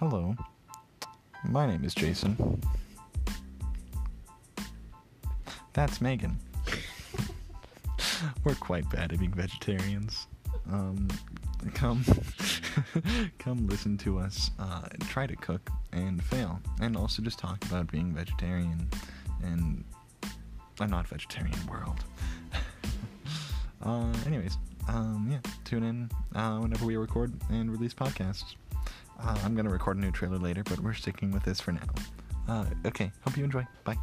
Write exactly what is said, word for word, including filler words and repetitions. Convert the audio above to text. Hello, my name is Jason. That's Megan. We're quite bad at being vegetarians. Um, come, come listen to us uh, try to cook and fail, and also just talk about being vegetarian and a not vegetarian world. uh, anyways, um, yeah, tune in uh, whenever we record and release podcasts. Uh, I'm gonna record a new trailer later, but we're sticking with this for now. Uh, okay, hope you enjoy. Bye.